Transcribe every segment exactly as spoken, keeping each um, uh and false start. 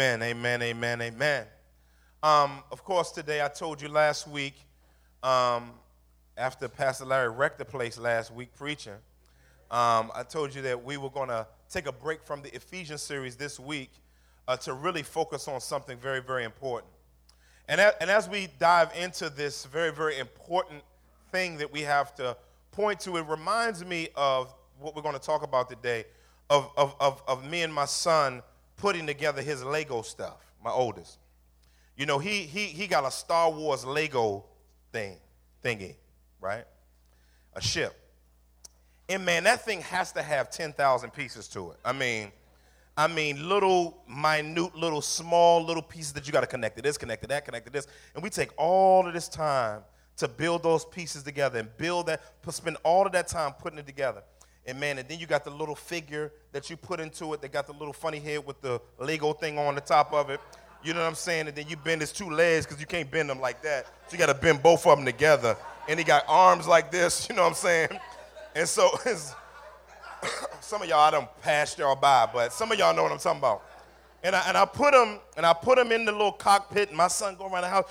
Amen, amen, amen, amen. Um, of course, today I told you last week, um, after Pastor Larry wrecked the place last week preaching, um, I told you that we were going to take a break from the Ephesians series this week uh, to really focus on something very, very important. And, a- and as we dive into this very, very important thing that we have to point to, it reminds me of what we're going to talk about today, of, of, of, of me and my son putting together his Lego stuff, my oldest. You know, he he he got a Star Wars Lego thing, thingy, right? A ship. And man, that thing has to have ten thousand pieces to it. I mean, I mean, little, minute, little, small, little pieces that you got to connect to this, connect to that, connect to this. And we take all of this time to build those pieces together and build that, spend all of that time putting it together. And man, and then you got the little figure that you put into it that got the little funny head with the Lego thing on the top of it. You know what I'm saying? And then you bend his two legs because you can't bend them like that. So you got to bend both of them together. And he got arms like this, you know what I'm saying? And so some of y'all, I done passed y'all by, but some of y'all know what I'm talking about. And I, and I put him and I put him in the little cockpit, and my son go around the house.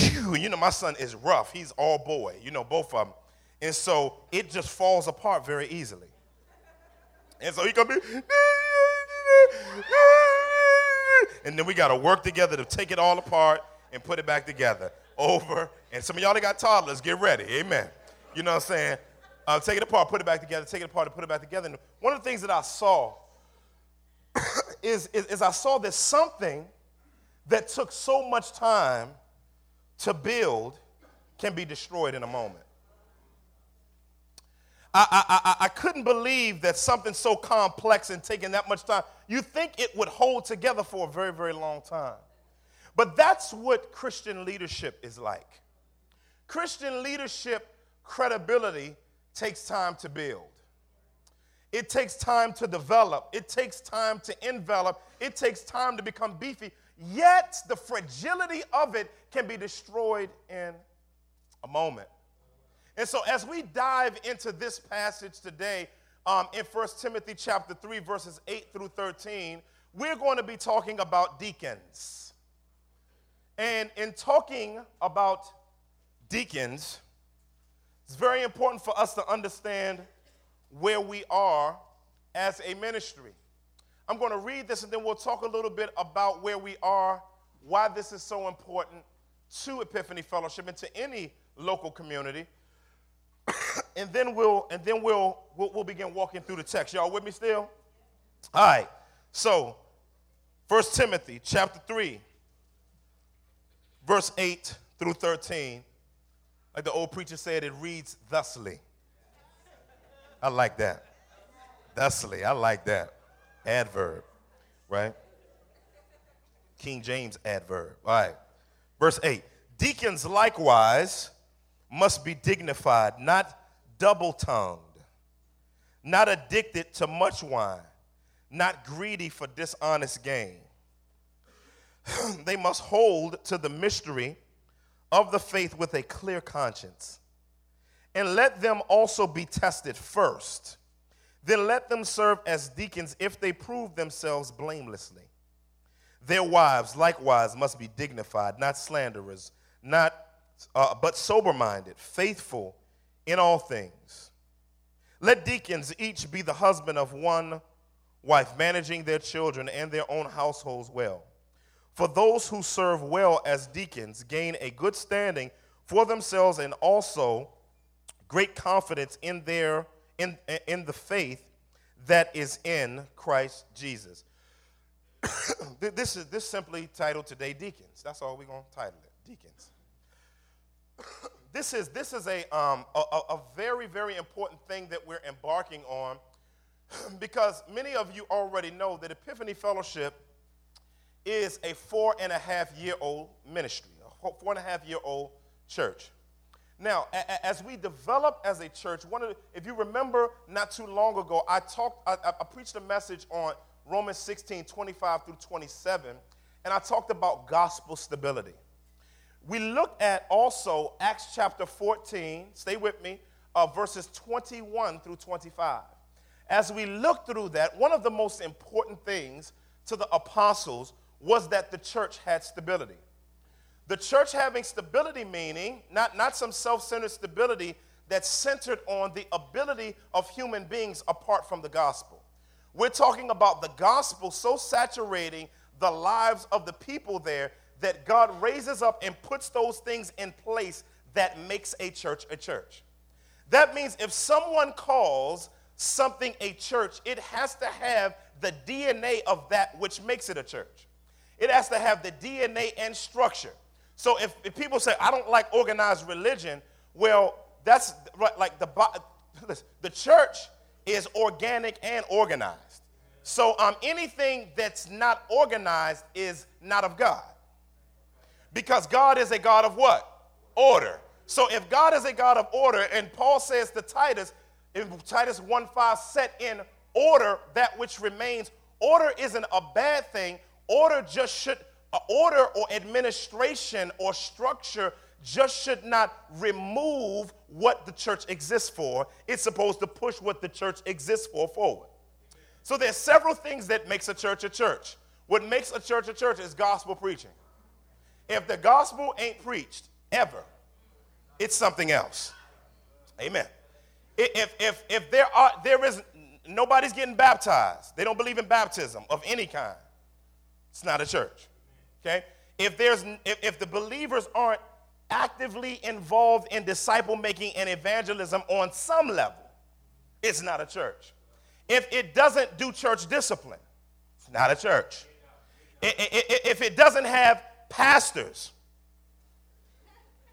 You know, my son is rough. He's all boy, you know, both of them. And so it just falls apart very easily. And so he could be, and then we got to work together to take it all apart and put it back together. Over. And some of y'all that got toddlers, get ready. Amen. You know what I'm saying? Uh, take it apart, put it back together, take it apart and put it back together. And one of the things that I saw is, is, is I saw that something that took so much time to build can be destroyed in a moment. I, I, I couldn't believe that something so complex and taking that much time, you think it would hold together for a very, very long time. But that's what Christian leadership is like. Christian leadership credibility takes time to build. It takes time to develop. It takes time to envelop. It takes time to become beefy. Yet the fragility of it can be destroyed in a moment. And so as we dive into this passage today, um, in First Timothy chapter three, verses eight through thirteen, we're going to be talking about deacons. And in talking about deacons, it's very important for us to understand where we are as a ministry. I'm going to read this, and then we'll talk a little bit about where we are, why this is so important to Epiphany Fellowship and to any local community. And then we'll and then we'll, we'll we'll begin walking through the text. Y'all with me still? All right. So, First Timothy chapter three, verse eight through thirteen. Like the old preacher said, it reads thusly. I like that. Thusly, I like that. Adverb, right? King James adverb. All right. Verse eight. Deacons likewise must be dignified, not double-tongued, not addicted to much wine, not greedy for dishonest gain. They must hold to the mystery of the faith with a clear conscience. And let them also be tested first. Then let them serve as deacons if they prove themselves blamelessly. Their wives likewise must be dignified, not slanderers, not Uh, but sober-minded, faithful in all things. Let deacons each be the husband of one wife, managing their children and their own households well. For those who serve well as deacons gain a good standing for themselves and also great confidence in their in in the faith that is in Christ Jesus. This is this simply titled today, Deacons. That's all we're going to title it, Deacons. This is this is a, um, a, a very, very important thing that we're embarking on, because many of you already know that Epiphany Fellowship is a four-and-a-half-year-old ministry, a four-and-a-half-year-old church. Now, a, a, as we develop as a church, one of the, if you remember not too long ago, I talked, I, I preached a message on Romans sixteen, twenty-five through twenty-seven, and I talked about gospel stability. We look at also Acts chapter fourteen, stay with me, uh, verses twenty-one through twenty-five. As we look through that, one of the most important things to the apostles was that the church had stability. The church having stability, meaning not, not some self-centered stability that's centered on the ability of human beings apart from the gospel. We're talking about the gospel so saturating the lives of the people there that God raises up and puts those things in place that makes a church a church. That means if someone calls something a church, it has to have the D N A of that which makes it a church. It has to have the D N A and structure. So if, if people say, I don't like organized religion, well, that's right, like the, the church is organic and organized. So um, anything that's not organized is not of God. Because God is a God of what? Order. So if God is a God of order, and Paul says to Titus, in Titus one five, set in order that which remains. Order isn't a bad thing. Order just should, uh, order or administration or structure just should not remove what the church exists for. It's supposed to push what the church exists for forward. So there's several things that makes a church a church. What makes a church a church is gospel preaching. If the gospel ain't preached ever, it's something else. Amen. If if if there are there is nobody's getting baptized, they don't believe in baptism of any kind, it's not a church. Okay? If there's if, if the believers aren't actively involved in disciple making and evangelism on some level, it's not a church. If it doesn't do church discipline, it's not a church. If it doesn't have pastors,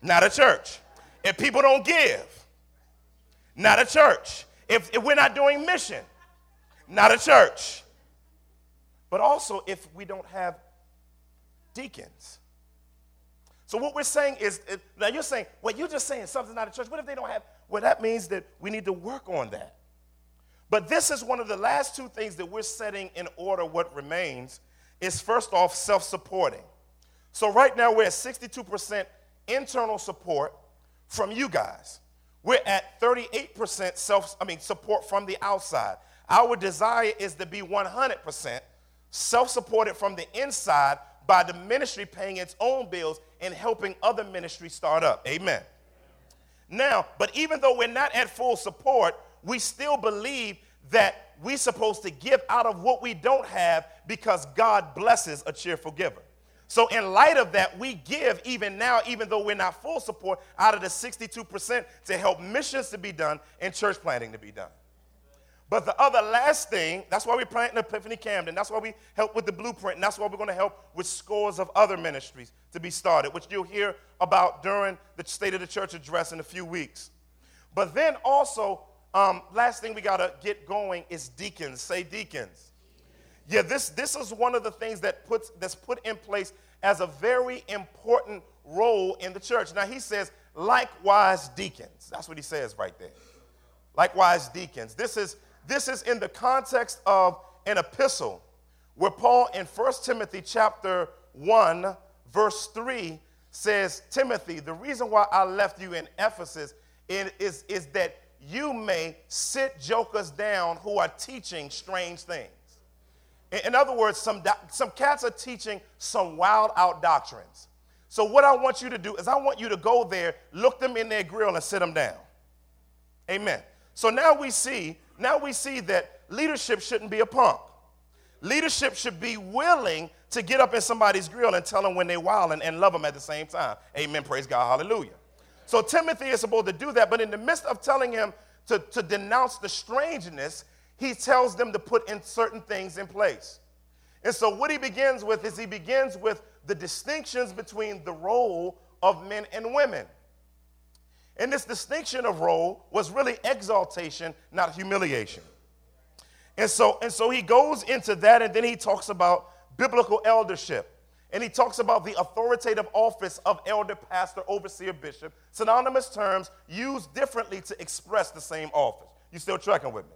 not a church. If people don't give, not a church. If, if we're not doing mission, not a church. But also if we don't have deacons. So what we're saying is, now you're saying, well, you're just saying something's not a church. What if they don't have, well, that means that we need to work on that. But this is one of the last two things that we're setting in order. What remains is, first off, self-supporting. So right now we're at sixty-two percent internal support from you guys. We're at thirty-eight percent self, I mean, support from the outside. Our desire is to be one hundred percent self-supported from the inside by the ministry paying its own bills and helping other ministries start up. Amen. Now, but even though we're not at full support, we still believe that we're supposed to give out of what we don't have because God blesses a cheerful giver. So in light of that, we give even now, even though we're not full support, out of the sixty-two percent to help missions to be done and church planting to be done. But the other last thing, that's why we're planting Epiphany Camden. That's why we help with the blueprint. And that's why we're going to help with scores of other ministries to be started, which you'll hear about during the State of the Church address in a few weeks. But then also, Um, last thing we got to get going is deacons. Say deacons. Yeah, this this is one of the things that puts that's put in place as a very important role in the church. Now, he says, likewise deacons. That's what he says right there. Likewise deacons. This is, this is in the context of an epistle where Paul in First Timothy chapter one, verse three says, Timothy, the reason why I left you in Ephesus is, is, is that you may sit jokers down who are teaching strange things. In other words, some, do- some cats are teaching some wild out doctrines. So what I want you to do is I want you to go there, look them in their grill and sit them down. Amen. So now we see, now we see that leadership shouldn't be a punk. Leadership should be willing to get up in somebody's grill and tell them when they're wild and, and love them at the same time. Amen. Praise God. Hallelujah. So Timothy is supposed to do that, but in the midst of telling him to, to denounce the strangeness, he tells them to put in certain things in place. And so what he begins with is he begins with the distinctions between the role of men and women. And this distinction of role was really exaltation, not humiliation. And so, and so he goes into that, and then he talks about biblical eldership. And he talks about the authoritative office of elder, pastor, overseer, bishop, synonymous terms used differently to express the same office. You still tracking with me?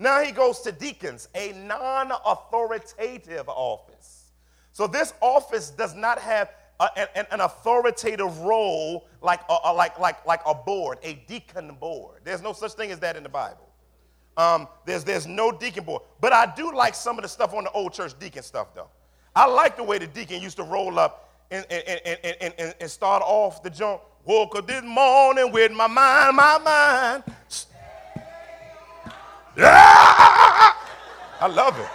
Now he goes to deacons, a non-authoritative office. So this office does not have a, an, an authoritative role like a, a, like, like, like a board, a deacon board. There's no such thing as that in the Bible. Um, there's, there's no deacon board. But I do like some of the stuff on the old church deacon stuff, though. I like the way the deacon used to roll up and, and, and, and, and, and start off the joint. Woke up this morning with my mind, my mind. Yeah! I love it.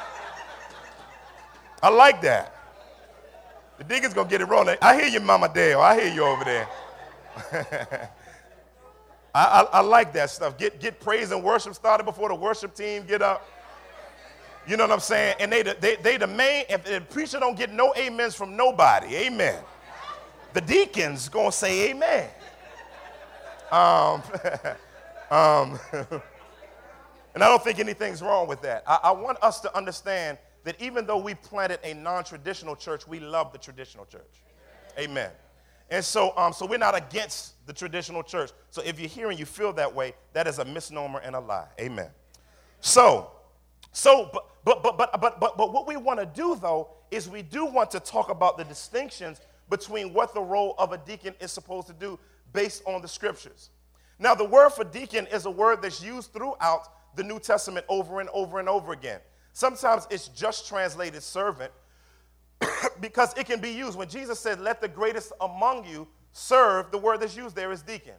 I like that. The deacon's going to get it wrong. I hear you, Mama Dale. I hear you over there. I, I, I like that stuff. Get get praise and worship started before the worship team get up. You know what I'm saying? And they they they the main. If the preacher don't get no amens from nobody, amen. The deacon's gonna say amen. Um, um, and I don't think anything's wrong with that. I, I want us to understand that even though we planted a non-traditional church, we love the traditional church. Amen. And so, um, so we're not against the traditional church. So if you're here and you feel that way, that is a misnomer and a lie. Amen. So, so, but, but, but, but, but, but, but what we want to do though is we do want to talk about the distinctions between what the role of a deacon is supposed to do based on the scriptures. Now, the word for deacon is a word that's used throughout the New Testament over and over and over again. Sometimes it's just translated servant, because it can be used. When Jesus said, let the greatest among you serve, the word that's used there is deacon.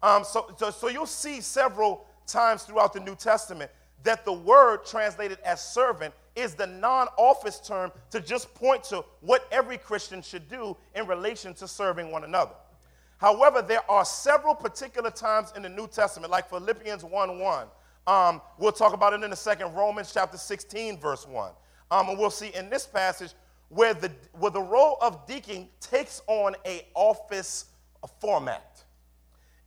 Um, so, so, so you'll see several times throughout the New Testament that the word translated as servant is the non-office term to just point to what every Christian should do in relation to serving one another. However, there are several particular times in the New Testament, like Philippians one one. Um, we'll talk about it in a second, Romans chapter sixteen, verse one. Um, and we'll see in this passage Where the, where the role of deacon takes on an office format.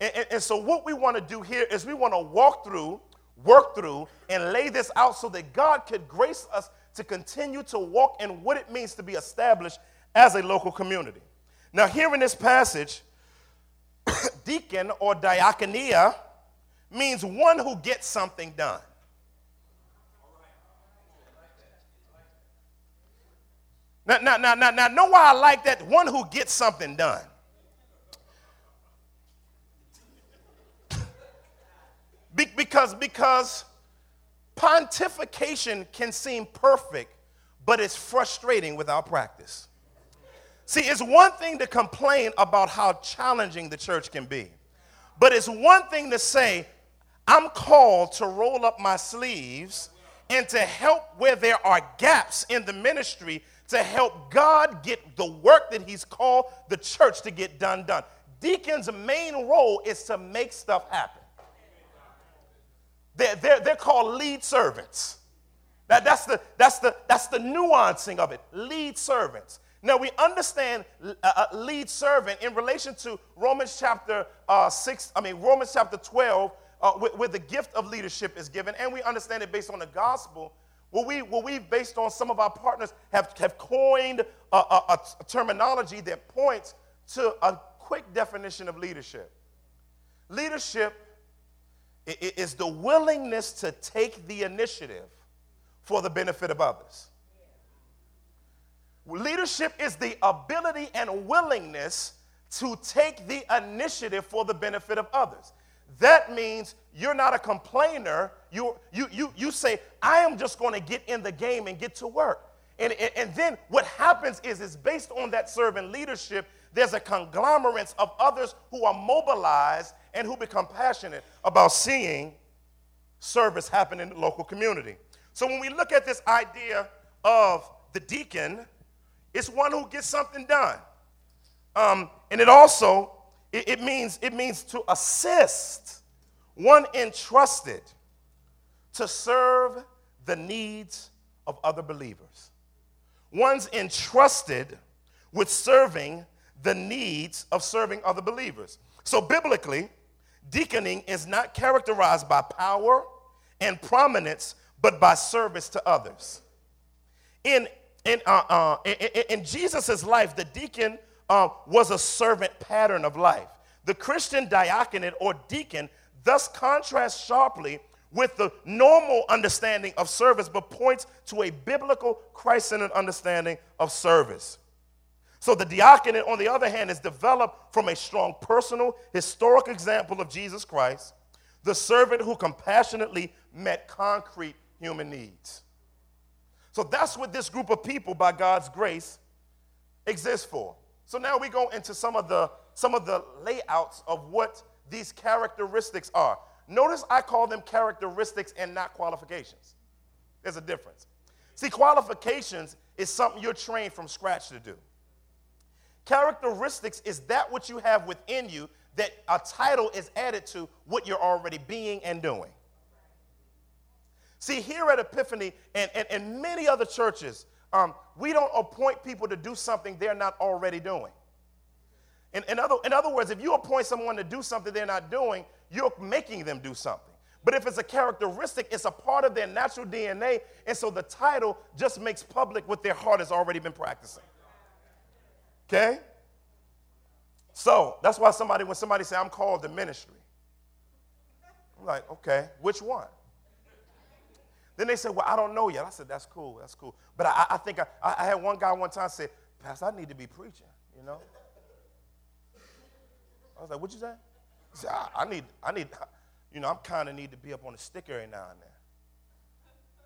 And, and, and so what we want to do here is we want to walk through, work through, and lay this out so that God could grace us to continue to walk in what it means to be established as a local community. Now, here in this passage, deacon or diakonia means one who gets something done. Now, now, now, now, now, know why I like that? One who gets something done. Be- because, because pontification can seem perfect, but it's frustrating without practice. See, it's one thing to complain about how challenging the church can be, but it's one thing to say, I'm called to roll up my sleeves and to help where there are gaps in the ministry to help God get the work that he's called the church to get done done. Deacons' main role is to make stuff happen. They're, they're, they're called lead servants. That, that's, the, that's, the, that's the nuancing of it, lead servants. Now, we understand a lead servant in relation to Romans chapter uh, six, I mean, Romans chapter twelve, uh, where, where the gift of leadership is given, and we understand it based on the gospel. Well, we, well, we, based on some of our partners, have, have coined a, a, a terminology that points to a quick definition of leadership. Leadership is the willingness to take the initiative for the benefit of others. Leadership is the ability and willingness to take the initiative for the benefit of others. That means you're not a complainer. You you you you say, I am just going to get in the game and get to work. And, and, and then what happens is, is based on that servant leadership, there's a conglomerate of others who are mobilized and who become passionate about seeing service happen in the local community. So when we look at this idea of the deacon, it's one who gets something done. Um, and it also... It means, it means to assist one entrusted to serve the needs of other believers. One's entrusted with serving the needs of serving other believers. So biblically, deaconing is not characterized by power and prominence, but by service to others. In, in, uh, uh, in, in Jesus' life, the deacon Uh, was a servant pattern of life. The Christian diaconate or deacon thus contrasts sharply with the normal understanding of service, but points to a biblical, Christ-centered understanding of service. So the diaconate, on the other hand, is developed from a strong personal, historic example of Jesus Christ the servant who compassionately met concrete human needs. So that's what this group of people, by God's grace, exists for. So now we go into some of the some of the layouts of what these characteristics are. Notice I call them characteristics and not qualifications. There's a difference. See, qualifications is something you're trained from scratch to do. Characteristics is that what you have within you that a title is added to what you're already being and doing. See, here at Epiphany and, and, and many other churches, um, we don't appoint people to do something they're not already doing. In, in, other, in other words, if you appoint someone to do something they're not doing, you're making them do something. But if it's a characteristic, it's a part of their natural D N A, and so the title just makes public what their heart has already been practicing. Okay? So that's why somebody, when somebody say, I'm called to ministry, I'm like, okay, which one? Then they say, well, I don't know yet. I said, that's cool, that's cool. But I, I think I, I had one guy one time say, Pastor, I need to be preaching, you know? I was like, what'd you say? He said, I, I need, I need, you know, I'm kind of need to be up on the stick every now and then.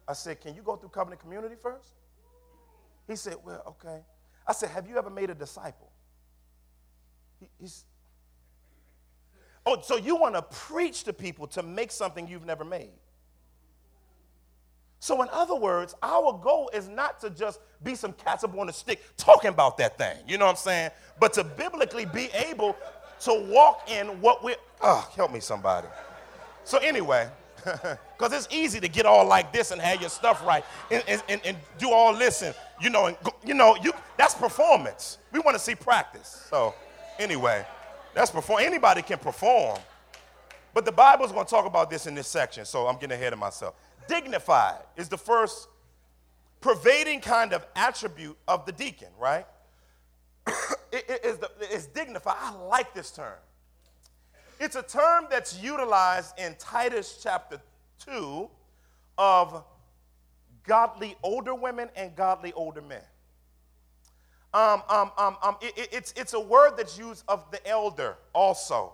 I said, can you go through Covenant Community first? He said, well, okay. I said, have you ever made a disciple? He, he's, oh, so you want to preach to people to make something you've never made. So in other words, our goal is not to just be some cats up on a stick talking about that thing, you know what I'm saying? But to biblically be able to walk in what we're, oh, help me somebody. So anyway, because it's easy to get all like this and have your stuff right and, and, and do all this and, you know, and, you know, you that's performance. We want to see practice. So anyway, that's perform. Anybody can perform. But the Bible's going to talk about this in this section, so I'm getting ahead of myself. Dignified is the first pervading kind of attribute of the deacon, right? it, it, it's, the, it's dignified. I like this term. It's a term that's utilized in Titus chapter two of godly older women and godly older men. Um, um, um, um, it, it, it's, it's a word that's used of the elder also.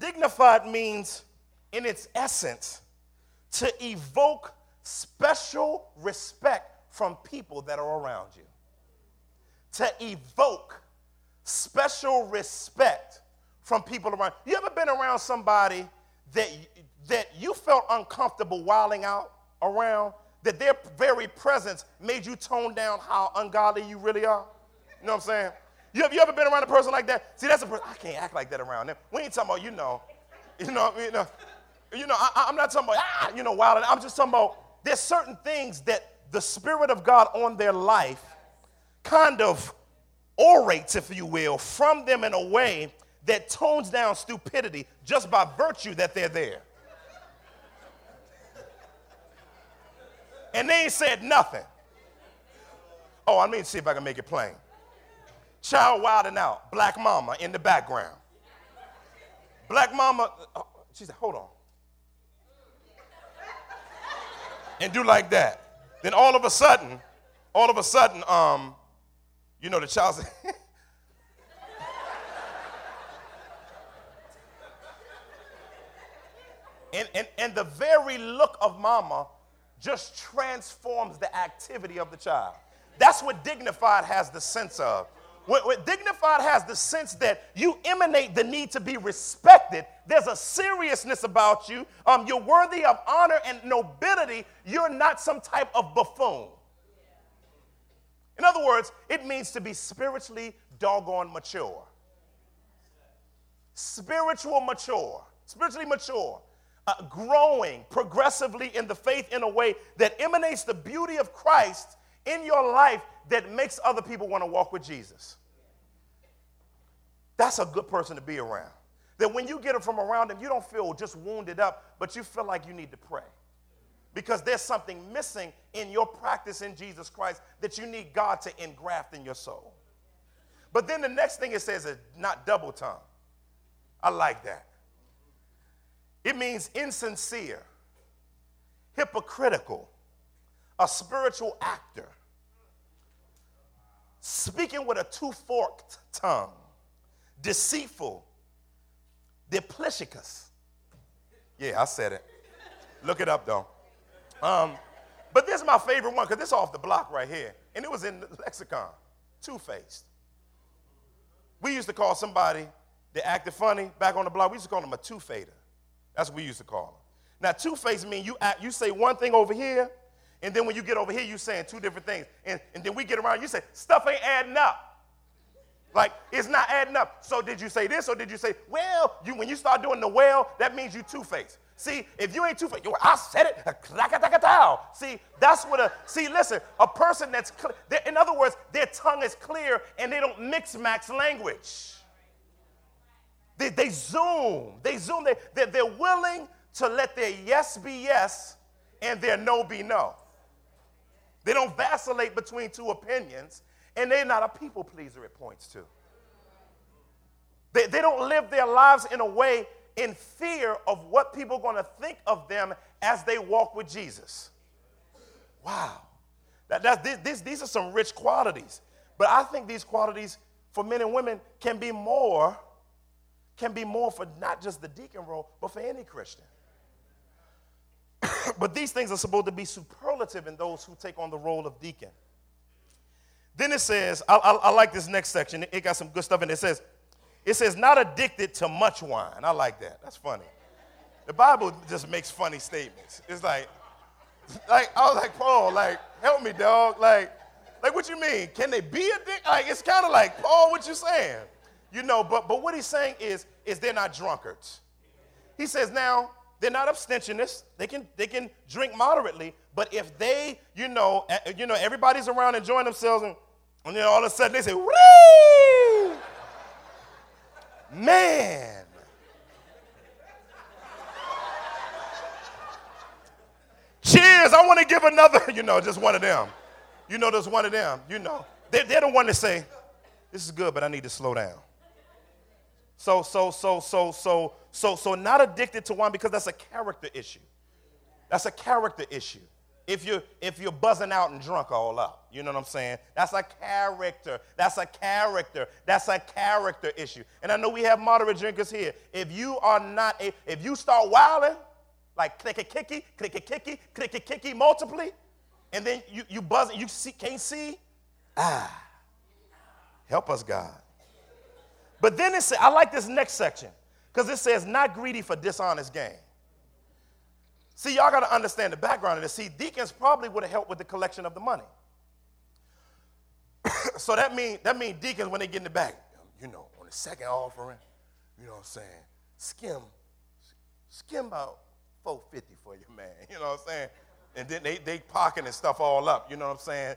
Dignified means, in its essence, to evoke special respect from people that are around you. To evoke special respect from people around you. You ever been around somebody that, that you felt uncomfortable wilding out around, that their very presence made you tone down how ungodly you really are? You know what I'm saying? You, have you ever been around a person like that? See, that's a person, I can't act like that around them. We ain't talking about, you know, you know, you know. You know, I, I'm not talking about, ah, you know, wild. I'm just talking about there's certain things that the Spirit of God on their life kind of orates, if you will, from them in a way that tones down stupidity just by virtue that they're there. And they ain't said nothing. Oh, I mean, see if I can make it plain. Child wilding out, black mama in the background. Black mama, oh, she said, hold on. And do like that. Then all of a sudden, all of a sudden, um, you know, the child said, and, and, and the very look of mama just transforms the activity of the child. That's what dignified has the sense of. What, what dignified has the sense that you emanate the need to be respected. There's a seriousness about you. Um, you're worthy of honor and nobility. You're not some type of buffoon. In other words, it means to be spiritually doggone mature. Spiritual mature. Spiritually mature. Uh, growing progressively in the faith in a way that emanates the beauty of Christ in your life that makes other people want to walk with Jesus. That's a good person to be around. That when you get them from around them, you don't feel just wounded up, but you feel like you need to pray. Because there's something missing in your practice in Jesus Christ that you need God to engraft in your soul. But then the next thing it says is not double tongued. I like that. It means insincere, hypocritical, a spiritual actor, speaking with a two-forked tongue, deceitful, duplicitous, Yeah, I said it. Look it up, though. Um, but this is my favorite one, because this is off the block right here. And it was in the lexicon, two-faced. We used to call somebody that acted funny back on the block, we used to call them a two-fader. That's what we used to call them. Now, two-faced means you act, you say one thing over here, and then when you get over here, you're saying two different things. And, and then we get around, you say, stuff ain't adding up. Like, it's not adding up. So did you say this or did you say, well, you, when you start doing the well, that means you two-faced. See, if you ain't two-faced, you, I said it. See, that's what a, see, listen, a person that's, cl- in other words, their tongue is clear and they don't mix-max language. They, they zoom. They zoom. They, they're, they're willing to let their yes be yes and their no be no. They don't vacillate between two opinions. And they're not a people pleaser, it points to. They, they don't live their lives in a way in fear of what people are going to think of them as they walk with Jesus. Wow. That, that, this, this, these are some rich qualities. But I think these qualities for men and women can be more, can be more for not just the deacon role, but for any Christian. But these things are supposed to be superlative in those who take on the role of deacon. Then it says, I, I, I like this next section. It, it got some good stuff in it. It says, it says, not addicted to much wine. I like that. That's funny. The Bible just makes funny statements. It's like, like I was like, Paul, like, help me, dog. Like, like what you mean? Can they be addicted? Like, it's kind of like, Paul, what you saying? You know, but but what he's saying is, is they're not drunkards. He says now, they're not abstentionists. They can they can drink moderately, but if they, you know, you know, everybody's around enjoying themselves, and, and then all of a sudden they say, "Whee, man!" Cheers! I want to give another. You know, just one of them. You know, just one of them. You know, they they're the one to say, "This is good, but I need to slow down." So, so, so, so, so, so, so not addicted to wine because that's a character issue. That's a character issue. If you're, if you're buzzing out and drunk all up, you know what I'm saying? That's a character. That's a character. That's a character issue. And I know we have moderate drinkers here. If you are not, a, if you start wilding, like clicky-kicky, clicky-kicky, clicky-kicky, multiply, and then you, you buzz, you see, can't see, ah, help us, God. But then it says, I like this next section, because it says, not greedy for dishonest gain. See, y'all got to understand the background of this. See, deacons probably would have helped with the collection of the money. So that means that mean deacons, when they get in the back, you know, on the second offering, you know what I'm saying, skim, skim about four fifty for your man, you know what I'm saying? And then they, they pocketing stuff all up, you know what I'm saying?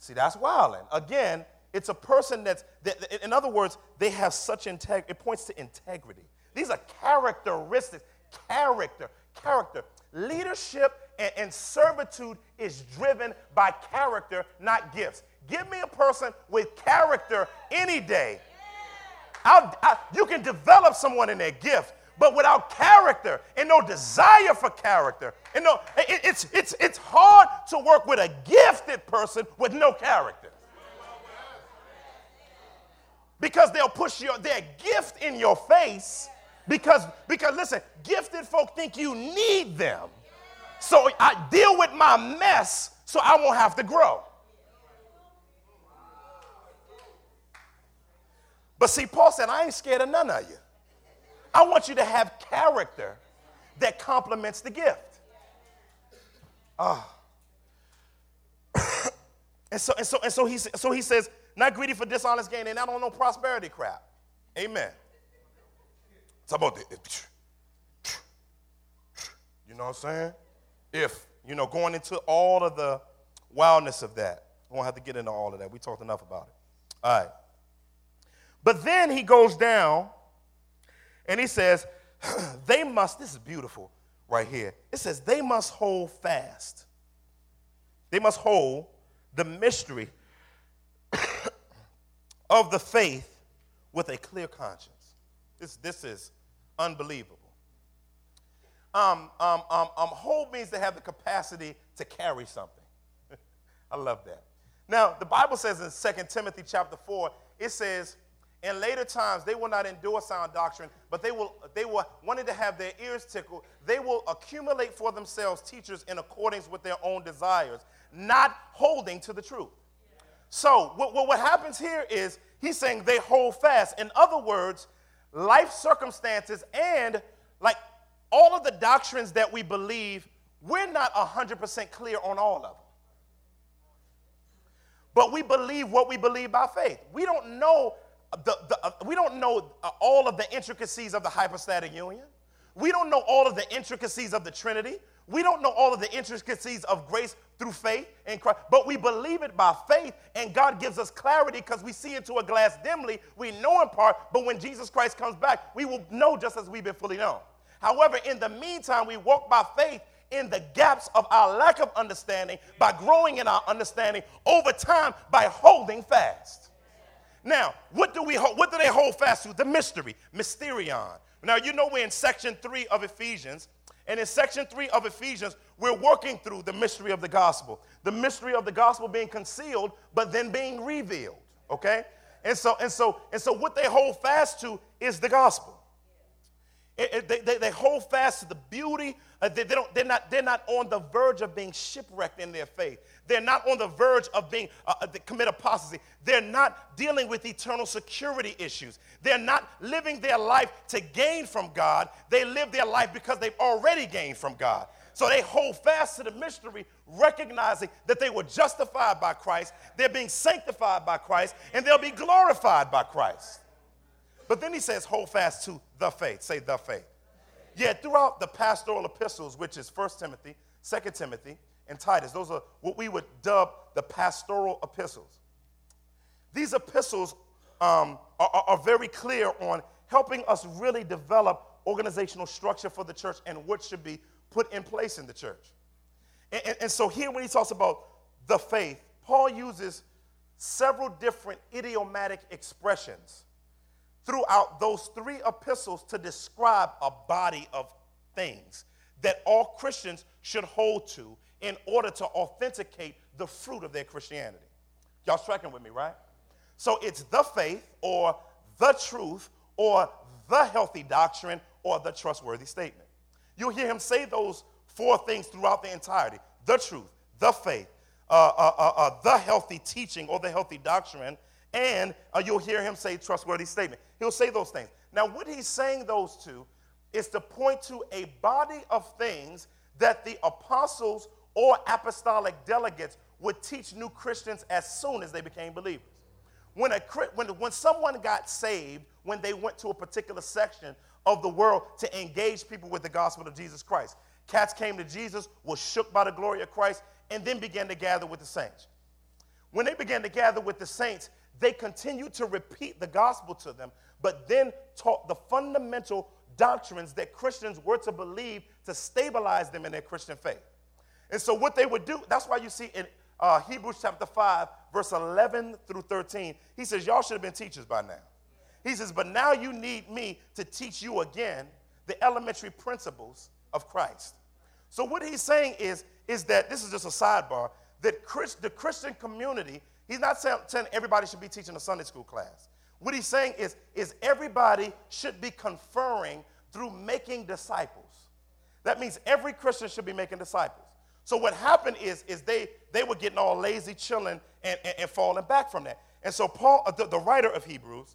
See, that's wilding. Again, it's a person that's, that, in other words, they have such integrity. It points to integrity. These are characteristics, character, character. Leadership and, and servitude is driven by character, not gifts. Give me a person with character any day. I'll, I, you can develop someone in their gift, but without character and no desire for character. And no, it, it's, it's, it's hard to work with a gifted person with no character. Because they'll push your, their gift in your face. Because, because listen, gifted folk think you need them. So I deal with my mess so I won't have to grow. But see, Paul said, I ain't scared of none of you. I want you to have character that complements the gift. Ah. Oh. and so and so and so he so he says. Not greedy for dishonest gain, and I don't know prosperity crap. Amen. It's about the, you know what I'm saying? If, you know, going into all of the wildness of that. We won't have to get into all of that. We talked enough about it. All right. But then he goes down, and he says, they must, this is beautiful right here. It says, they must hold fast. They must hold the mystery of the faith with a clear conscience. This, this is unbelievable. Um, um, um, um, hold means to have the capacity to carry something. I love that. Now, the Bible says in Second Timothy chapter four, it says, In later times, they will not endure sound doctrine, but they will, they will, wanting to have their ears tickled, they will accumulate for themselves teachers in accordance with their own desires, not holding to the truth. So what, what, what happens here is he's saying they hold fast. In other words, life circumstances and like all of the doctrines that we believe, we're not one hundred percent clear on all of them. But we believe what we believe by faith. We don't know the, the uh, we don't know uh, all of the intricacies of the hypostatic union. We don't know all of the intricacies of the Trinity. We don't know all of the intricacies of grace through faith in Christ. But we believe it by faith, and God gives us clarity because we see into a glass dimly. We know in part, but when Jesus Christ comes back, we will know just as we've been fully known. However, in the meantime, we walk by faith in the gaps of our lack of understanding by growing in our understanding over time by holding fast. Now, what do we hold, what do they hold fast to? The mystery, mysterion. Now, you know we're in section three of Ephesians, and in section three of Ephesians, we're working through the mystery of the gospel, the mystery of the gospel being concealed, but then being revealed, okay? And so, and so, and so what they hold fast to is the gospel. It, it, they, they, they hold fast to the beauty. Uh, they, they don't, they're, not, they're not on the verge of being shipwrecked in their faith. They're not on the verge of being uh, they commit apostasy. They're not dealing with eternal security issues. They're not living their life to gain from God. They live their life because they've already gained from God. So they hold fast to the mystery, recognizing that they were justified by Christ, they're being sanctified by Christ, and they'll be glorified by Christ. But then he says, hold fast to the faith. Say the faith. Yeah, throughout the pastoral epistles, which is First Timothy, Second Timothy, and Titus, those are what we would dub the pastoral epistles. These epistles um, are, are very clear on helping us really develop organizational structure for the church and what should be put in place in the church. And, and, and so here when he talks about the faith, Paul uses several different idiomatic expressions throughout those three epistles to describe a body of things that all Christians should hold to in order to authenticate the fruit of their Christianity. Y'all tracking with me, right? So it's the faith or the truth or the healthy doctrine or the trustworthy statement. You'll hear him say those four things throughout the entirety. The truth, the faith, uh, uh, uh, uh, the healthy teaching or the healthy doctrine, and uh, you'll hear him say trustworthy statement. He'll say those things. Now, what he's saying those to is to point to a body of things that the apostles or apostolic delegates would teach new Christians as soon as they became believers. When, a, when, when someone got saved, when they went to a particular section of the world to engage people with the gospel of Jesus Christ, cats came to Jesus, was shook by the glory of Christ, and then began to gather with the saints. When they began to gather with the saints, they continued to repeat the gospel to them, but then taught the fundamental doctrines that Christians were to believe to stabilize them in their Christian faith. And so what they would do, that's why you see in uh, Hebrews chapter five, verse eleven through thirteen, he says, y'all should have been teachers by now. He says, but now you need me to teach you again the elementary principles of Christ. So what he's saying is, is that, this is just a sidebar, that Christ, the Christian community, he's not saying everybody should be teaching a Sunday school class. What he's saying is, is everybody should be conferring through making disciples. That means every Christian should be making disciples. So what happened is, is they, they were getting all lazy, chilling, and, and, and falling back from that. And so Paul, the, the writer of Hebrews,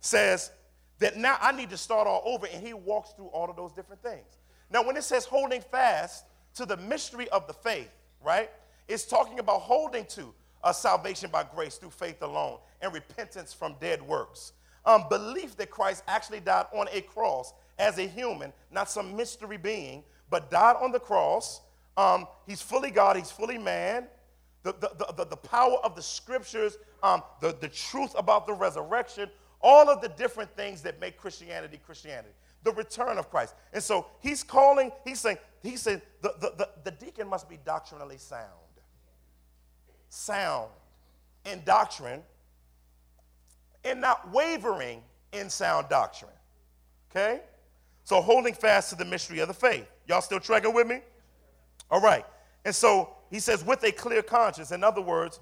says that now I need to start all over, and he walks through all of those different things. Now, when it says holding fast to the mystery of the faith, right, it's talking about holding to Uh, salvation by grace through faith alone, and repentance from dead works. Um, belief that Christ actually died on a cross as a human, not some mystery being, but died on the cross. Um, he's fully God, he's fully man. The, the, the, the power of the scriptures, um, the, the truth about the resurrection, all of the different things that make Christianity Christianity. The return of Christ. And so he's calling, he's saying, he said, the, the, the, the deacon must be doctrinally sound. Sound in doctrine and not wavering in sound doctrine. Okay? So holding fast to the mystery of the faith. Y'all still tracking with me? All right. And so he says, with a clear conscience. In other words,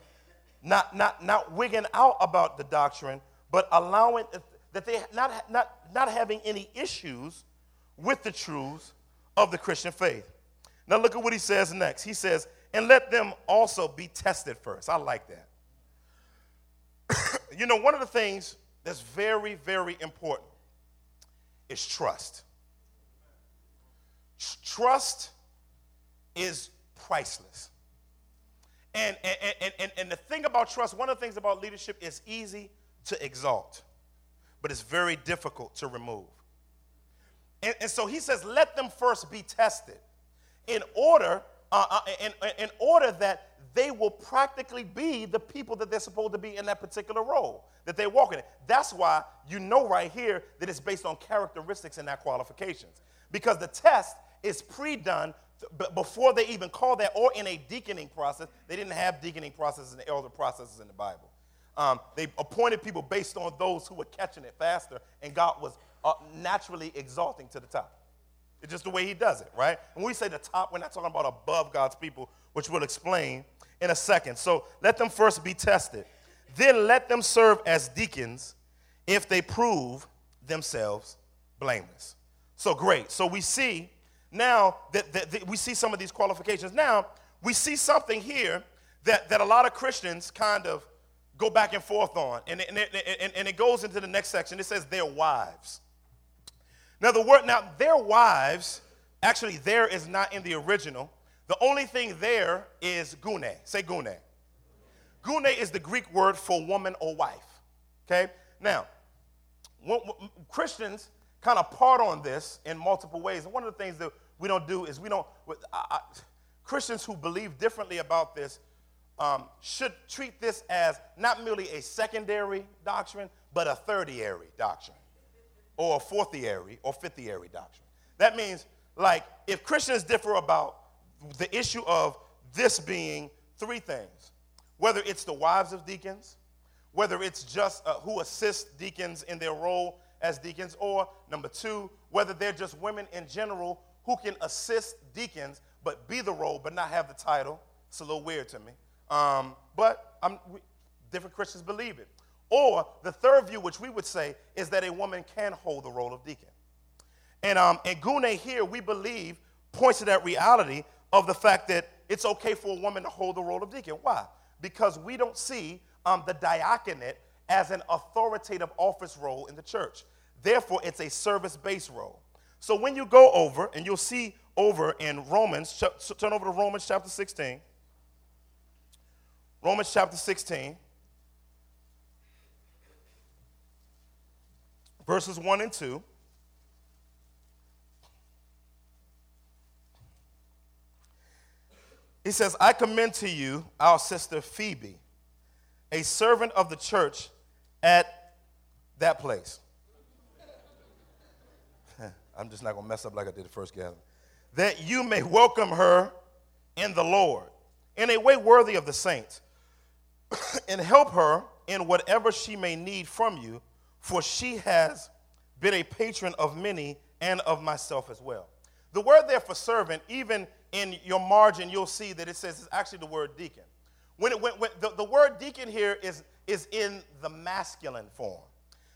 not, not, not wigging out about the doctrine, but allowing that they not not not having any issues with the truths of the Christian faith. Now look at what he says next. He says, and let them also be tested first. I like that. You know, one of the things that's very, very important is trust. Trust is priceless. And, and, and, and the thing about trust, one of the things about leadership is easy to exalt, but it's very difficult to remove. And, and so he says, let them first be tested in order uh, in, in order that they will practically be the people that they're supposed to be in that particular role that they walk in. That's why you know right here that it's based on characteristics and not qualifications, because the test is pre-done before they even call that, or in a deaconing process. They didn't have deaconing processes and elder processes in the Bible. Um, they appointed people based on those who were catching it faster, and God was uh, naturally exalting to the top. It's just the way he does it, right? When we say the top, we're not talking about above God's people, which we'll explain in a second. So let them first be tested. Then let them serve as deacons if they prove themselves blameless. So great. So we see now that, that, that we see some of these qualifications. Now we see something here that, that a lot of Christians kind of go back and forth on. And it, and, it, and, and it goes into the next section. It says their wives. Now, the word, now their wives, actually there is not in the original. The only thing there is gune. Say gune. Gune is the Greek word for woman or wife. Okay? Now, Christians kind of part on this in multiple ways. And one of the things that we don't do is we don't, I, I, Christians who believe differently about this um, should treat this as not merely a secondary doctrine, but a tertiary doctrine, or a fourthiary or fiftiary doctrine. That means, like, if Christians differ about the issue of this being three things, whether it's the wives of deacons, whether it's just uh, who assist deacons in their role as deacons, or number two, whether they're just women in general who can assist deacons but be the role but not have the title. It's a little weird to me, um, but I'm, we, different Christians believe it. Or the third view, which we would say, is that a woman can hold the role of deacon. And, um, and gune here, we believe, points to that reality of the fact that it's okay for a woman to hold the role of deacon. Why? Because we don't see um, the diaconate as an authoritative office role in the church. Therefore, it's a service-based role. So when you go over, and you'll see over in Romans, ch- turn over to Romans chapter sixteen. Romans chapter sixteen. Verses one and two. He says, I commend to you our sister Phoebe, a servant of the church at that place. I'm just not going to mess up like I did the first gathering. That you may welcome her in the Lord in a way worthy of the saints, and help her in whatever she may need from you, for she has been a patron of many and of myself as well. The word there for servant, even in your margin, you'll see that it says it's actually the word deacon. When, it, when, when the, the word deacon here is, is in the masculine form.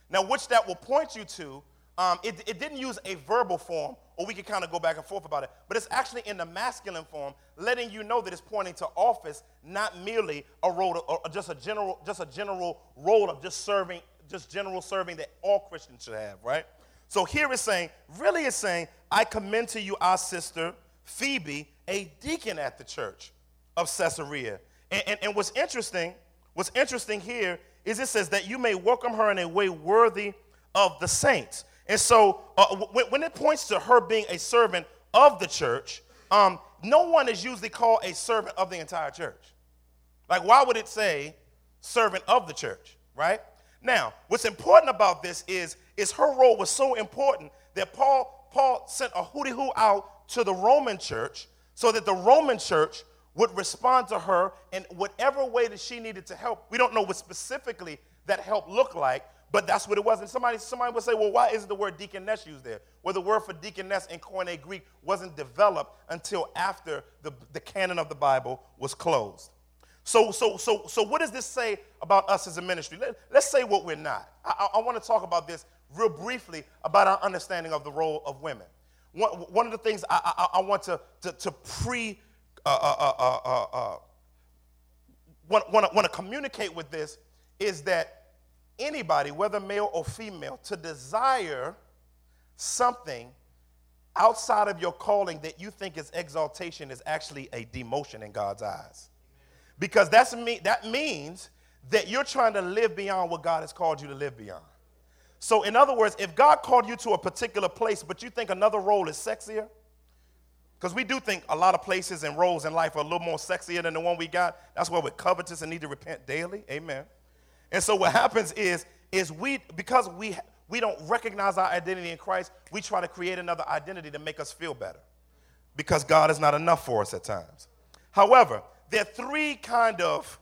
Now, which that will point you to, um, it, it didn't use a verbal form, or we could kind of go back and forth about it, but it's actually in the masculine form, letting you know that it's pointing to office, not merely a role, or just a general, just a general role of just serving, just general serving that all Christians should have, right? So here it's saying, really it's saying, I commend to you our sister Phoebe, a deacon at the church of Caesarea. And, and, and what's interesting, what's interesting here is it says that you may welcome her in a way worthy of the saints. And so uh, w- when it points to her being a servant of the church, um, no one is usually called a servant of the entire church. Like, why would it say servant of the church, right? Now, what's important about this is, is her role was so important that Paul, Paul sent a hooty-hoo out to the Roman church so that the Roman church would respond to her in whatever way that she needed to help. We don't know what specifically that help looked like, but that's what it was. And somebody, somebody would say, well, why isn't the word deaconess used there? Well, the word for deaconess in Koine Greek wasn't developed until after the, the canon of the Bible was closed. So, so, so, so what does this say about us as a ministry? Let, let's say what we're not. I, I, I want to talk about this real briefly about our understanding of the role of women. One, one of the things I, I, I want to to, to pre uh, uh, uh, uh, uh, want, want, to, want to communicate with this is that anybody, whether male or female, to desire something outside of your calling that you think is exaltation is actually a demotion in God's eyes. Because that's me, that means that you're trying to live beyond what God has called you to live beyond. So in other words, if God called you to a particular place, but you think another role is sexier, because we do think a lot of places and roles in life are a little more sexier than the one we got. That's why we're covetous and need to repent daily. Amen. And so what happens is, is we, because we, we don't recognize our identity in Christ, we try to create another identity to make us feel better because God is not enough for us at times. However, there are three kind of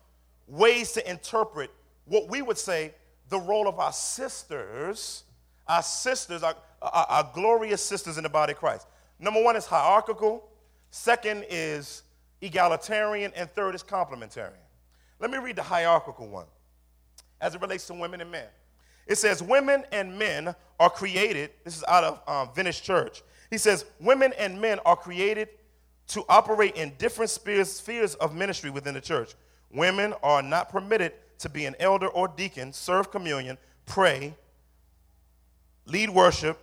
ways to interpret what we would say the role of our sisters, our sisters, our, our, our glorious sisters in the body of Christ. Number one is hierarchical. Second is egalitarian. And third is complementarian. Let me read the hierarchical one as it relates to women and men. It says women and men are created. This is out of um, Venice Church. He says women and men are created to operate in different spheres of ministry within the church. Women are not permitted to be an elder or deacon, serve communion, pray, lead worship,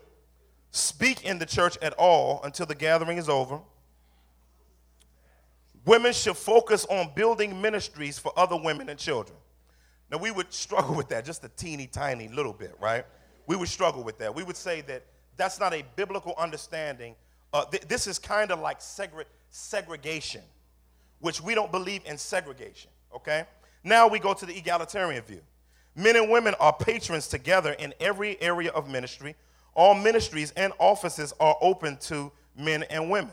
speak in the church at all until the gathering is over. Women should focus on building ministries for other women and children. Now, we would struggle with that just a teeny tiny little bit, right? We would struggle with that. We would say that that's not a biblical understanding. Uh, th- this is kind of like segre- segregation, which we don't believe in segregation, okay? Now we go to the egalitarian view. Men and women are patrons together in every area of ministry. All ministries and offices are open to men and women.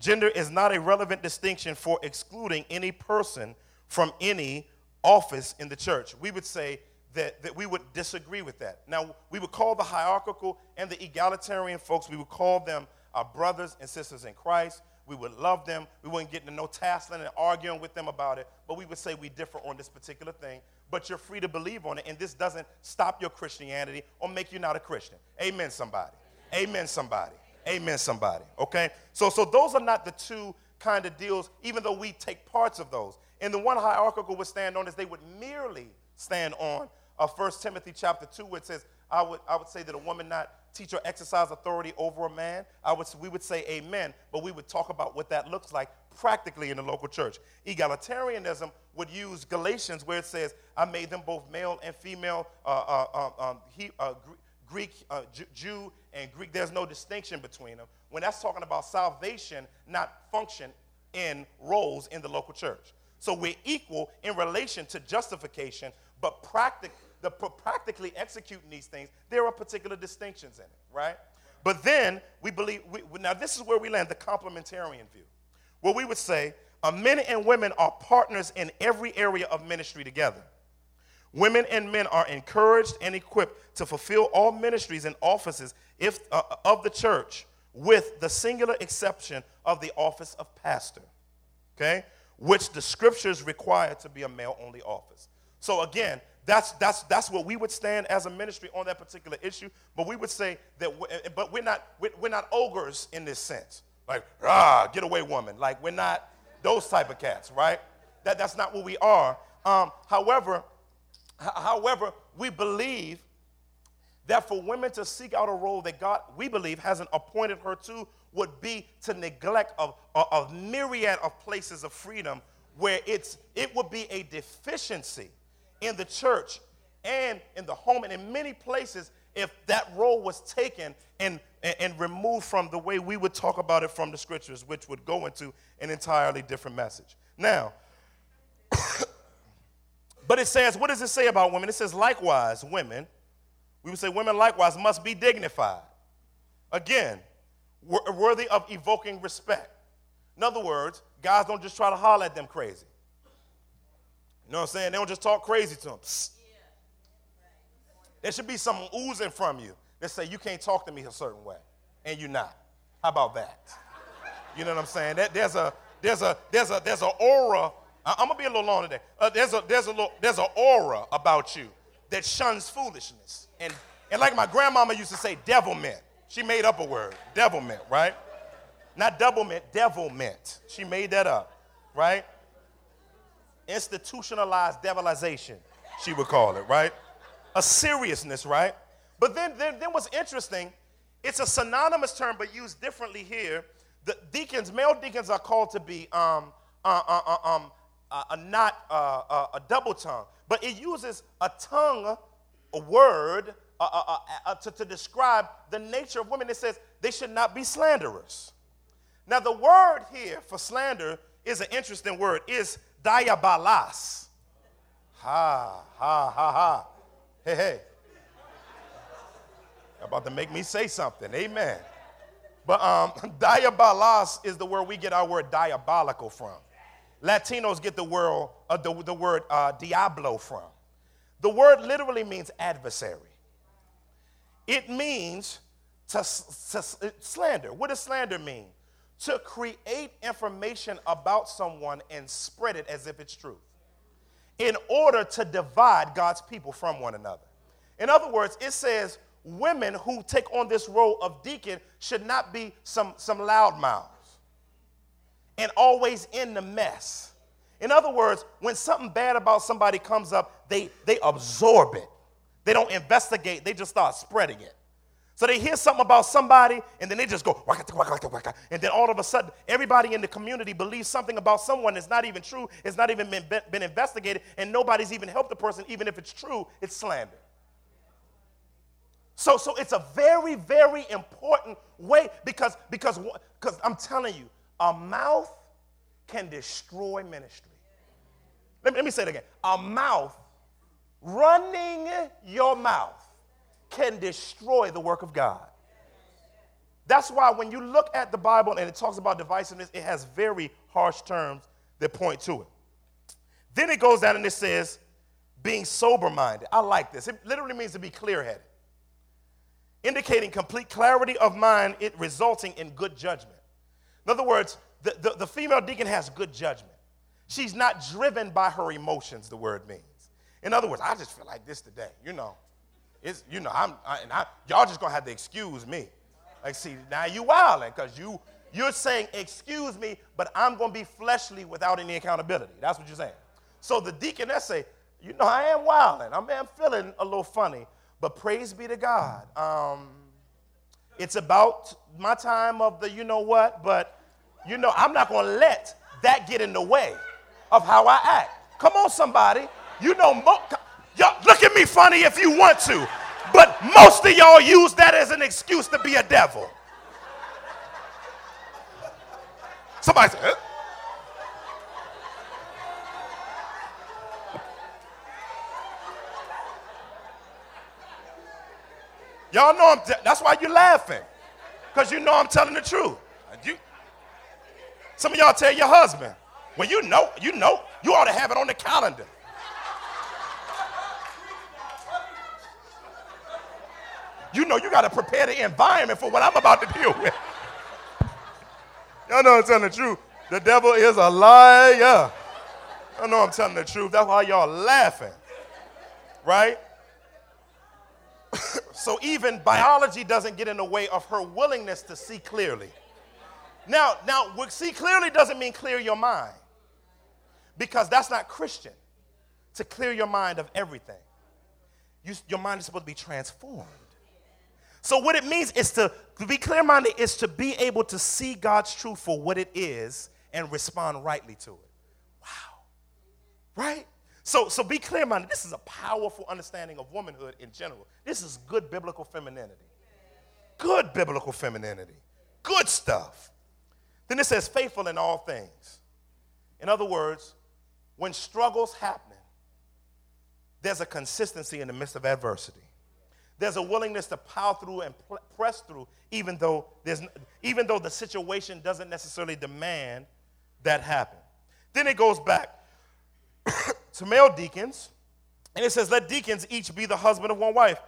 Gender is not a relevant distinction for excluding any person from any office in the church. We would say that, that we would disagree with that. Now, we would call the hierarchical and the egalitarian folks, we would call them our brothers and sisters in Christ. We would love them. We wouldn't get into no tassling and arguing with them about it, but we would say we differ on this particular thing, but you're free to believe on it, and this doesn't stop your Christianity or make you not a Christian. Amen, somebody. Amen, somebody. Amen, somebody. Okay? So so those are not the two kind of deals, even though we take parts of those. And the one hierarchical would stand on is they would merely stand on uh, First Timothy chapter two, where it says, I would I would say that a woman not teach or exercise authority over a man. I would we would say amen, but we would talk about what that looks like practically in the local church. Egalitarianism would use Galatians, where it says, "I made them both male and female, uh, uh, um, he, uh, Greek, uh, Jew, and Greek. There's no distinction between them." When that's talking about salvation, not function in roles in the local church. So we're equal in relation to justification, but practically. The practically executing these things, there are particular distinctions in it, right? But then we believe, we, now this is where we land, the complementarian view, where we would say uh, men and women are partners in every area of ministry together. Women and men are encouraged and equipped to fulfill all ministries and offices if, uh, of the church, with the singular exception of the office of pastor, okay, which the scriptures require to be a male-only office. So again, That's that's that's what we would stand as a ministry on that particular issue. But we would say that, we're, but we're not we're not ogres in this sense. Like, ah, get away, woman. Like, we're not those type of cats, right? That that's not what we are. Um, however, h- however, we believe that for women to seek out a role that God, we believe, hasn't appointed her to, would be to neglect a, a, a myriad of places of freedom where it's it would be a deficiency in the church and in the home and in many places if that role was taken and, and, and removed from the way we would talk about it from the scriptures, which would go into an entirely different message. Now, but it says, what does it say about women? It says, likewise, women, we would say women likewise must be dignified. Again, wor- worthy of evoking respect. In other words, guys don't just try to holler at them crazy. You know what I'm saying? They don't just talk crazy to them. Psst. There should be something oozing from you that say, you can't talk to me a certain way, and you're not. How about that? You know what I'm saying? That, there's a there's a there's a there's an aura. I'm gonna be a little long today. Uh, there's a there's a little, there's an aura about you that shuns foolishness, and and like my grandmama used to say, devilment. She made up a word, devilment, right? Not doublemint, devilment. She made that up, right? Institutionalized devilization, she would call it, right? A seriousness, right? But then, then, then what's interesting? It's a synonymous term, but used differently here. The deacons, male deacons, are called to be um uh, uh, uh, um uh, uh, not uh, uh, a double tongue, but it uses a tongue, a word uh, uh, uh, uh, to, to describe the nature of women. It says they should not be slanderers. Now, the word here for slander is an interesting word. It's diabolos. Ha ha ha ha. Hey hey. About to make me say something. Amen. But um, diabolos is the word we get our word diabolical from. Latinos get the word, uh, the, the word uh, diablo from. The word literally means adversary. It means to, to slander. What does slander mean? To create information about someone and spread it as if it's truth in order to divide God's people from one another. In other words, it says, women who take on this role of deacon should not be some, some loud mouths and always in the mess. In other words, when something bad about somebody comes up, they, they absorb it. They don't investigate. They just start spreading it. So they hear something about somebody, and then they just go, waka, waka, waka, waka. And then all of a sudden, everybody in the community believes something about someone that's not even true, it's not even been, been investigated, and nobody's even helped the person. Even if it's true, it's slander. So, so it's a very, very important way because, because, because I'm telling you, a mouth can destroy ministry. Let me, let me say it again. A mouth, running your mouth can destroy the work of God. That's why when you look at the Bible and it talks about divisiveness, it has very harsh terms that point to it. Then it goes down and it says, being sober-minded. I like this. It literally means to be clear-headed, indicating complete clarity of mind, it resulting in good judgment. In other words, the, the, the female deacon has good judgment. She's not driven by her emotions, the word means. In other words, I just feel like this today, you know. It's, you know, I'm, I, and I, y'all just going to have to excuse me. Like, see, now you wilding because you, you're saying, excuse me, but I'm going to be fleshly without any accountability. That's what you're saying. So the deaconess say, you know, I am wilding. I'm, I'm feeling a little funny. But praise be to God. Um, it's about my time of the you know what, but you know, I'm not going to let that get in the way of how I act. Come on, somebody. You know, mo- y'all look at me funny if you want to, but most of y'all use that as an excuse to be a devil. Somebody say, huh? Y'all know I'm, t- that's why you're laughing, because you know I'm telling the truth. You, some of y'all tell your husband, well, you know, you know, you ought to have it on the calendar. You know, you got to prepare the environment for what I'm about to deal with. Y'all know I'm telling the truth. The devil is a liar. I know I'm telling the truth. That's why y'all laughing, right? So even biology doesn't get in the way of her willingness to see clearly. Now, now, see clearly doesn't mean clear your mind, because that's not Christian, to clear your mind of everything. You, your mind is supposed to be transformed. So what it means is to, to be clear-minded is to be able to see God's truth for what it is and respond rightly to it. Wow. Right? So, so be clear-minded. This is a powerful understanding of womanhood in general. This is good biblical femininity. Good biblical femininity. Good stuff. Then it says faithful in all things. In other words, when struggles happen, there's a consistency in the midst of adversity. There's a willingness to power through and pl- press through, even though there's, even though the situation doesn't necessarily demand that happen. Then it goes back to male deacons, and it says, let deacons each be the husband of one wife,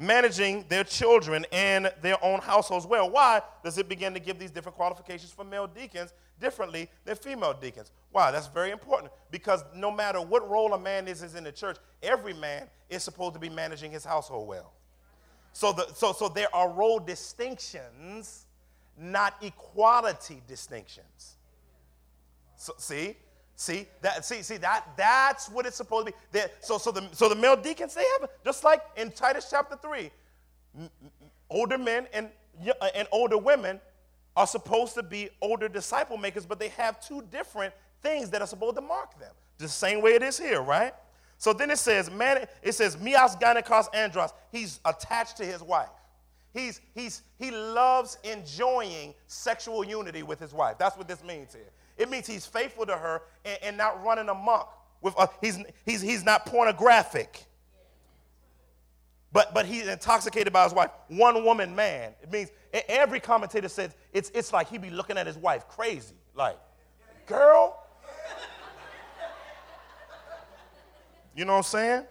managing their children and their own households well. Why does it begin to give these different qualifications for male deacons differently than female deacons? Why? That's very important, because no matter what role a man is, is in the church, every man is supposed to be managing his household well. So, the, so, so there are role distinctions, not equality distinctions. So, see, see that, see, see that, that's what it's supposed to be. They're, so, so the, so the male deacons, they have, just like in Titus chapter three, m- m- older men and and older women are supposed to be older disciple makers, but they have two different things that are supposed to mark them. The same way it is here, right? So then it says, man, it says, mios gynekos andros. He's attached to his wife. He's he's he loves enjoying sexual unity with his wife. That's what this means here. It means he's faithful to her and, and not running amok with. Uh, he's he's he's not pornographic. But but he's intoxicated by his wife. One woman man. It means every commentator says it's it's like he be looking at his wife crazy, like, girl. You know what I'm saying?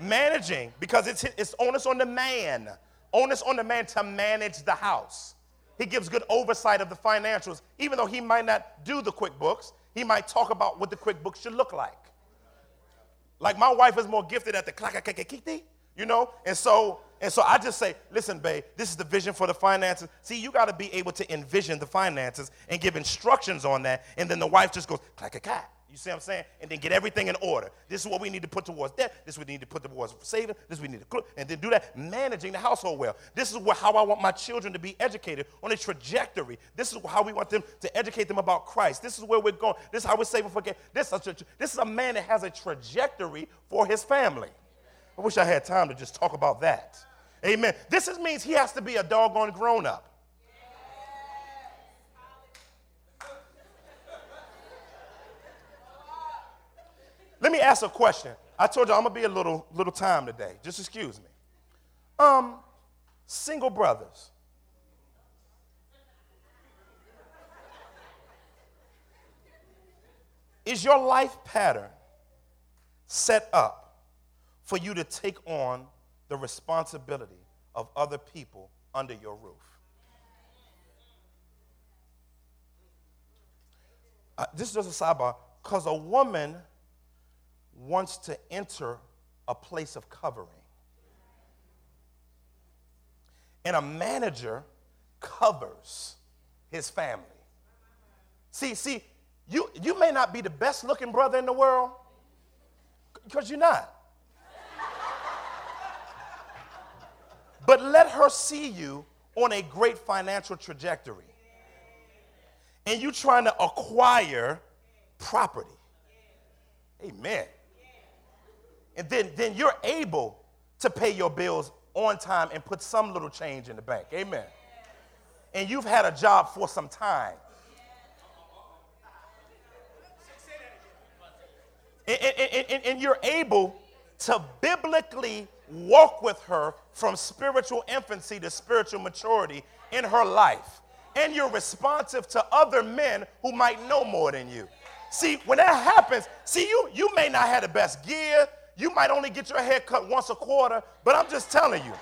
Managing, because it's it's onus on the man. Onus on the man to manage the house. He gives good oversight of the financials, even though he might not do the QuickBooks. He might talk about what the QuickBooks should look like. Like, my wife is more gifted at the klakakakikiti, you know? And so and so I just say, listen, babe, this is the vision for the finances. See, you got to be able to envision the finances and give instructions on that, and then the wife just goes, klakakak. You see what I'm saying? And then get everything in order. This is what we need to put towards debt. This is what we need to put towards saving. This is what we need to, and then do that, managing the household well. This is what, how I want my children to be educated on a trajectory. This is how we want them to educate them about Christ. This is where we're going. This is how we're saving for forget. This is a, this is a man that has a trajectory for his family. I wish I had time to just talk about that. Amen. This is, means he has to be a doggone grown-up. Let me ask a question. I told you I'm going to be a little little time today. Just excuse me. Um, single brothers. Is your life pattern set up for you to take on the responsibility of other people under your roof? Uh, this is just a sidebar, because a woman wants to enter a place of covering. And a manager covers his family. See, see, you, you may not be the best looking brother in the world, because you're not. But let her see you on a great financial trajectory. And you trying to acquire property. Amen. And then, then you're able to pay your bills on time and put some little change in the bank. Amen. And you've had a job for some time. And, and, and, and you're able to biblically walk with her from spiritual infancy to spiritual maturity in her life. And you're responsive to other men who might know more than you. See, when that happens, see, you you may not have the best gear. You might only get your hair cut once a quarter, but I'm just telling you,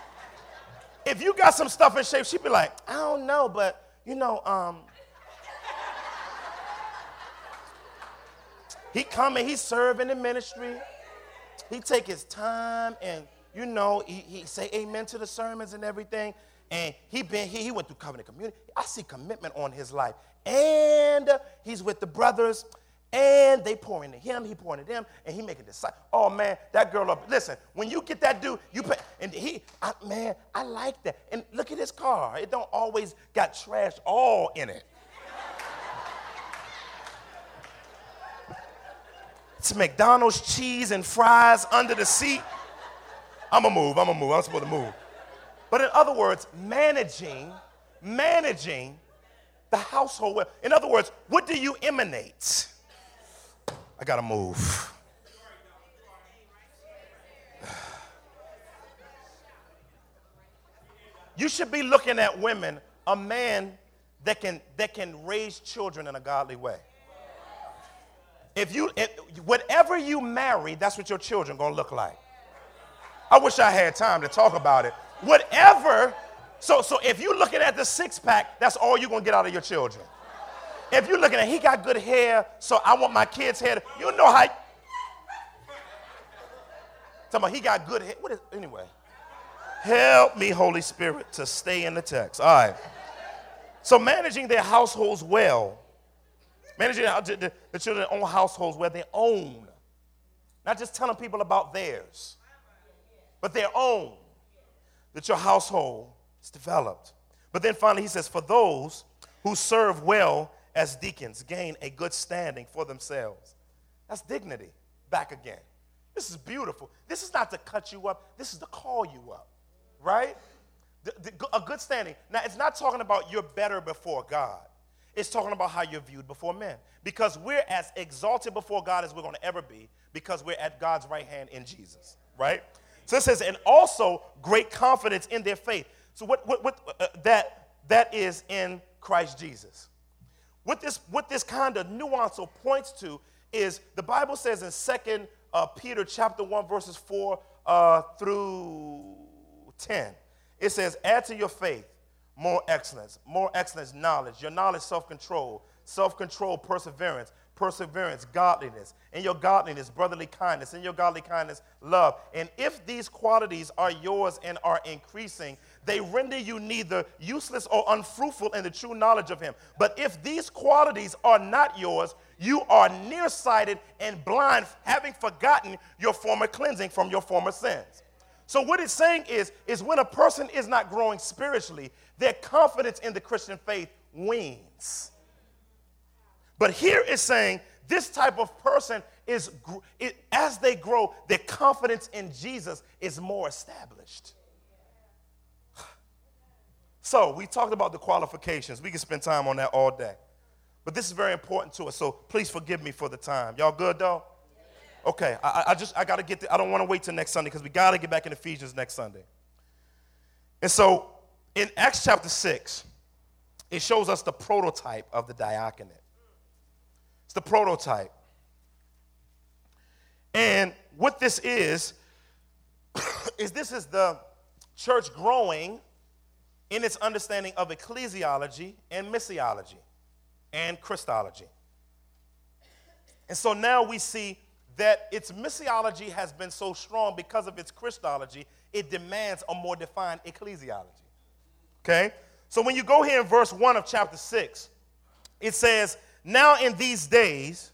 if you got some stuff in shape, she'd be like, I don't know, but, you know, um, he coming, he serving the ministry. He take his time, and, you know, he, he say amen to the sermons and everything. And he been he, he went through covenant community. I see commitment on his life. And he's with the brothers. And they pour into him, he pouring into them, and he making disciples. Oh, man, that girl up. Listen, when you get that dude, you pay. And he, I, man, I like that. And look at his car. It don't always got trash all in it. It's McDonald's cheese and fries under the seat. I'm going to move. I'm going to move. I'm supposed to move. But in other words, managing, managing the household well. In other words, what do you emanate? I gotta move. You should be looking at women, a man that can that can raise children in a godly way. If you, if, whatever you marry, that's what your children gonna look like. I wish I had time to talk about it, Whatever. So, so if you're looking at the six-pack, that's all you're going to get out of your children. If you're looking at, he got good hair, so I want my kids' hair. To, you know how. Talking about he got good hair. What is, anyway. Help me, Holy Spirit, to stay in the text. All right. So managing their households well. Managing the, the children's own households where they own. Not just telling people about theirs, but their own. That your household is developed. But then finally he says, for those who serve well as deacons gain a good standing for themselves. That's dignity back again. This is beautiful. This is not to cut you up. This is to call you up, right? The, the, a good standing. Now, it's not talking about you're better before God. It's talking about how you're viewed before men. Because we're as exalted before God as we're going to ever be because we're at God's right hand in Jesus, right? So it says, and also great confidence in their faith. So what, what, what uh, that that is in Christ Jesus. What this, what this kind of nuance points to is the Bible says in Second uh, Peter chapter one, verses four uh, through ten, it says, add to your faith more excellence, more excellence knowledge, your knowledge self-control, self-control perseverance, perseverance godliness, and your godliness brotherly kindness, and your godly kindness love. And if these qualities are yours and are increasing, they render you neither useless or unfruitful in the true knowledge of him. But if these qualities are not yours, you are nearsighted and blind, having forgotten your former cleansing from your former sins. So what it's saying is, is when a person is not growing spiritually, their confidence in the Christian faith wanes. But here it's saying this type of person is, it, as they grow, their confidence in Jesus is more established. So we talked about the qualifications. We can spend time on that all day. But this is very important to us, so please forgive me for the time. Y'all good, though? Yeah. Okay, I, I just, I got to get, to, I don't want to wait till next Sunday because we got to get back in Ephesians next Sunday. And so in Acts chapter six, it shows us the prototype of the diaconate. It's the prototype. And what this is, is this is the church growing in its understanding of ecclesiology and missiology and Christology. And so now we see that its missiology has been so strong because of its Christology, it demands a more defined ecclesiology. Okay? So when you go here in verse one of chapter six, it says, now in these days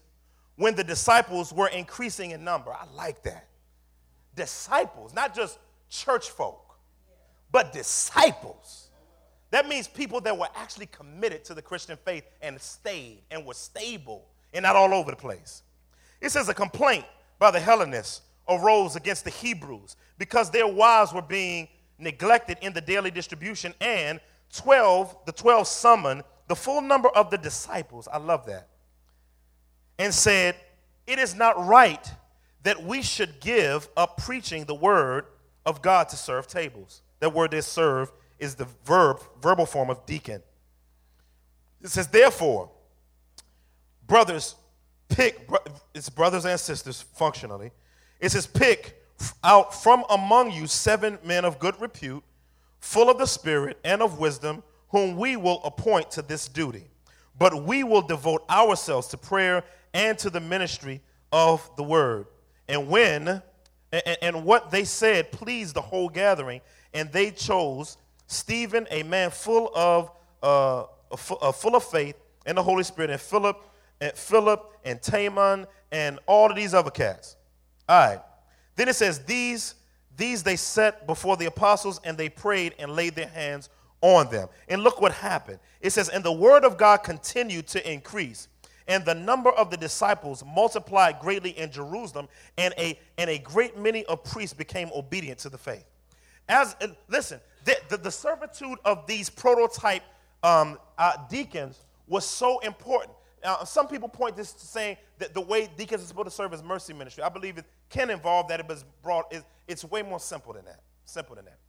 when the disciples were increasing in number. I like that. Disciples, not just church folk, but disciples. That means people that were actually committed to the Christian faith and stayed and were stable and not all over the place. It says a complaint by the Hellenists arose against the Hebrews because their wives were being neglected in the daily distribution, and twelve, the twelve summoned the full number of the disciples. I love that. And said, it is not right that we should give up preaching the word of God to serve tables. That word is serve is the verb, verbal form of deacon. It says, therefore, brothers, pick, it's brothers and sisters functionally. It says, pick out from among you seven men of good repute, full of the Spirit and of wisdom, whom we will appoint to this duty. But we will devote ourselves to prayer and to the ministry of the word. And when, and, and what they said pleased the whole gathering, and they chose Stephen, a man full of uh, full of faith and the Holy Spirit, and Philip, and Philip, and Tamon, and all of these other cats. All right. Then it says, these these they set before the apostles, and they prayed and laid their hands on them. And look what happened. It says, and the word of God continued to increase, and the number of the disciples multiplied greatly in Jerusalem, and a and a great many of priests became obedient to the faith. As uh, listen. The, the, the servitude of these prototype um, uh, deacons was so important. Now, some people point this to saying that the way deacons are supposed to serve is mercy ministry. I believe it can involve that, but it's broad. It's, it's way more simple than that. Simple than that.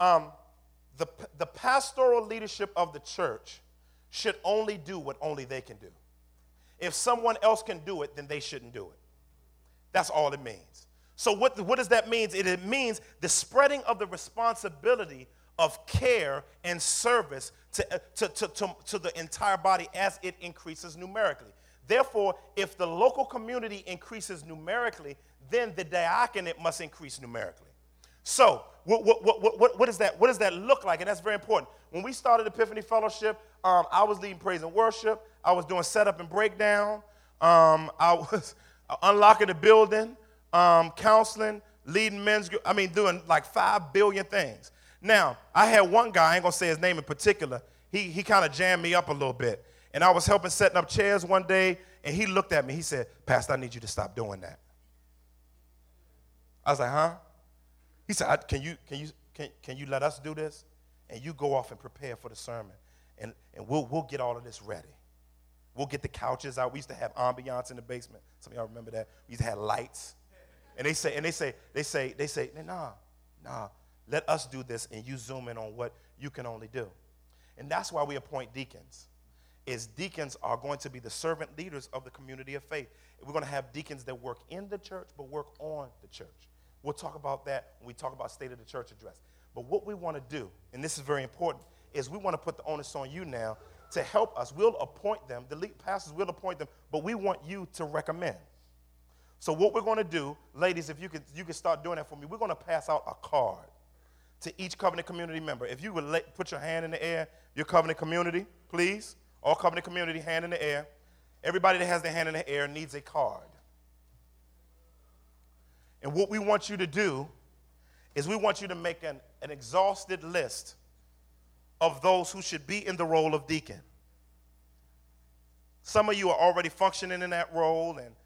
Um, the the pastoral leadership of the church should only do what only they can do. If someone else can do it, then they shouldn't do it. That's all it means. So what, what does that mean? It, it means the spreading of the responsibility of care and service to, to, to, to, to the entire body as it increases numerically. Therefore, if the local community increases numerically, then the diaconate must increase numerically. So what, what, what, what, what, is that, what does that look like? And that's very important. When we started Epiphany Fellowship, um, I was leading praise and worship. I was doing setup and breakdown. Um, I was unlocking the building, um, counseling, leading men's group. I mean, doing like five billion things. Now, I had one guy, I ain't going to say his name in particular. He, he kind of jammed me up a little bit. And I was helping setting up chairs one day, and he looked at me. He said, "Pastor, I need you to stop doing that." I was like, "Huh?" He said, I, "Can you can you can can you let us do this? And you go off and prepare for the sermon, and and we'll we'll get all of this ready. We'll get the couches out. We used to have ambiance in the basement. Some of y'all remember that. We used to have lights. And they say and they say they say they say nah nah. Let us do this, and you zoom in on what you can only do." And that's why we appoint deacons. Is deacons are going to be the servant leaders of the community of faith. We're going to have deacons that work in the church but work on the church. We'll talk about that when we talk about State of the Church address. But what we want to do, and this is very important, is we want to put the onus on you now to help us. We'll appoint them. The lead pastors will appoint them, but we want you to recommend. So what we're going to do, ladies, if you could, you could start doing that for me, we're going to pass out a card to each Covenant community member. If you would let, put your hand in the air, your Covenant community, please. All Covenant community, hand in the air. Everybody that has their hand in the air needs a card. And what we want you to do is we want you to make an, an exhausted list of those who should be in the role of deacon. Some of you are already functioning in that role and,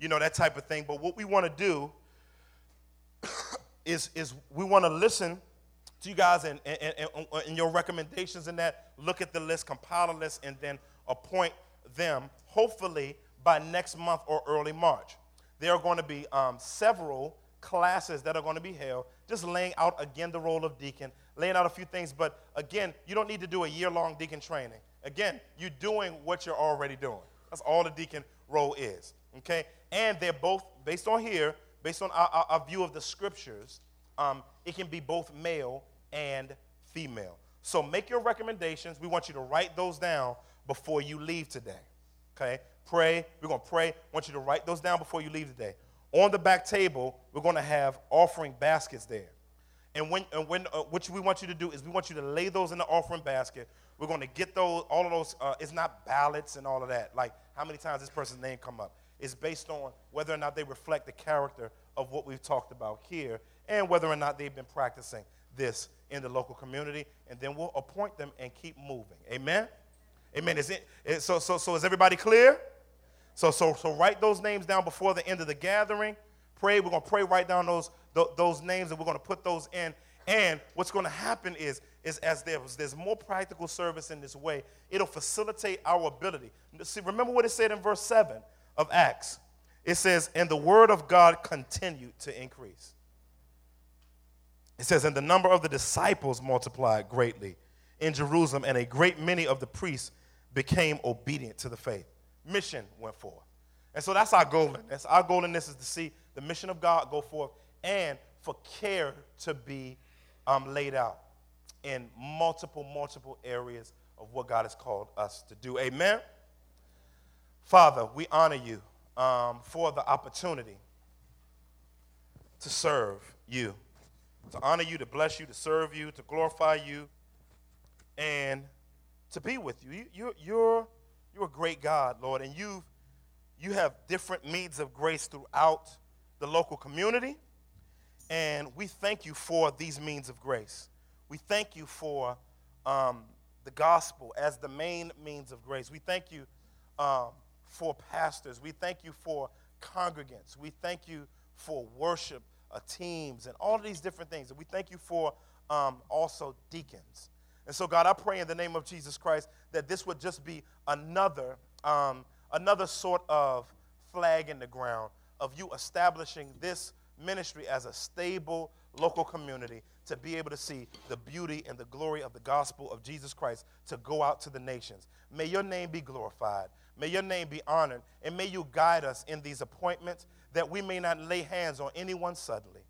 you know, that type of thing. But what we want to do is, is we want to listen to you guys and, and, and, and your recommendations in that, look at the list, compile a list, and then appoint them, hopefully by next month or early March. There are going to be um, several classes that are going to be held, just laying out, again, the role of deacon, laying out a few things. But, again, you don't need to do a year-long deacon training. Again, you're doing what you're already doing. That's all the deacon role is, okay? And they're both, based on here, based on our, our, our view of the Scriptures, um, it can be both male and female. So make your recommendations. We want you to write those down before you leave today. Okay? Pray. We're going to pray. I want you to write those down before you leave today. On the back table, we're going to have offering baskets there. And when, and when uh, what we want you to do is we want you to lay those in the offering basket. We're going to get those, all of those. Uh, it's not ballots and all of that, like how many times this person's name come up. It's based on whether or not they reflect the character of what we've talked about here and whether or not they've been practicing this in the local community, and then we'll appoint them and keep moving. Amen? Amen. Is it, is, so, so, so is everybody clear? So, so, so write those names down before the end of the gathering. Pray. We're going to pray right down those, th- those names, and we're going to put those in. And what's going to happen is, is as there's, there's more practical service in this way, it'll facilitate our ability. See, remember what it said in verse seven of Acts. It says, "And the word of God continued to increase." It says, "And the number of the disciples multiplied greatly in Jerusalem, and a great many of the priests became obedient to the faith." Mission went forth. And so that's our goal. That's our goal in this, is to see the mission of God go forth and for care to be um, laid out in multiple, multiple areas of what God has called us to do. Amen? Father, we honor you um, for the opportunity to serve you. To honor you, to bless you, to serve you, to glorify you, and to be with you. you you're, you're, you're a great God, Lord, and you've, you have different means of grace throughout the local community, and we thank you for these means of grace. We thank you for um, the gospel as the main means of grace. We thank you um, for pastors. We thank you for congregants. We thank you for worship Uh, teams, and all of these different things. And we thank you for um, also deacons. And so, God, I pray in the name of Jesus Christ that this would just be another, um, another sort of flag in the ground of you establishing this ministry as a stable, local community to be able to see the beauty and the glory of the gospel of Jesus Christ to go out to the nations. May your name be glorified. May your name be honored. And may you guide us in these appointments that we may not lay hands on anyone suddenly,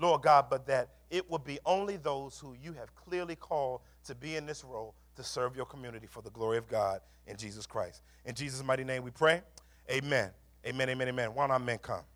Lord God, but that it will be only those who you have clearly called to be in this role to serve your community for the glory of God in Jesus Christ. In Jesus' mighty name we pray. Amen. Amen, amen, amen. Why don't our men come?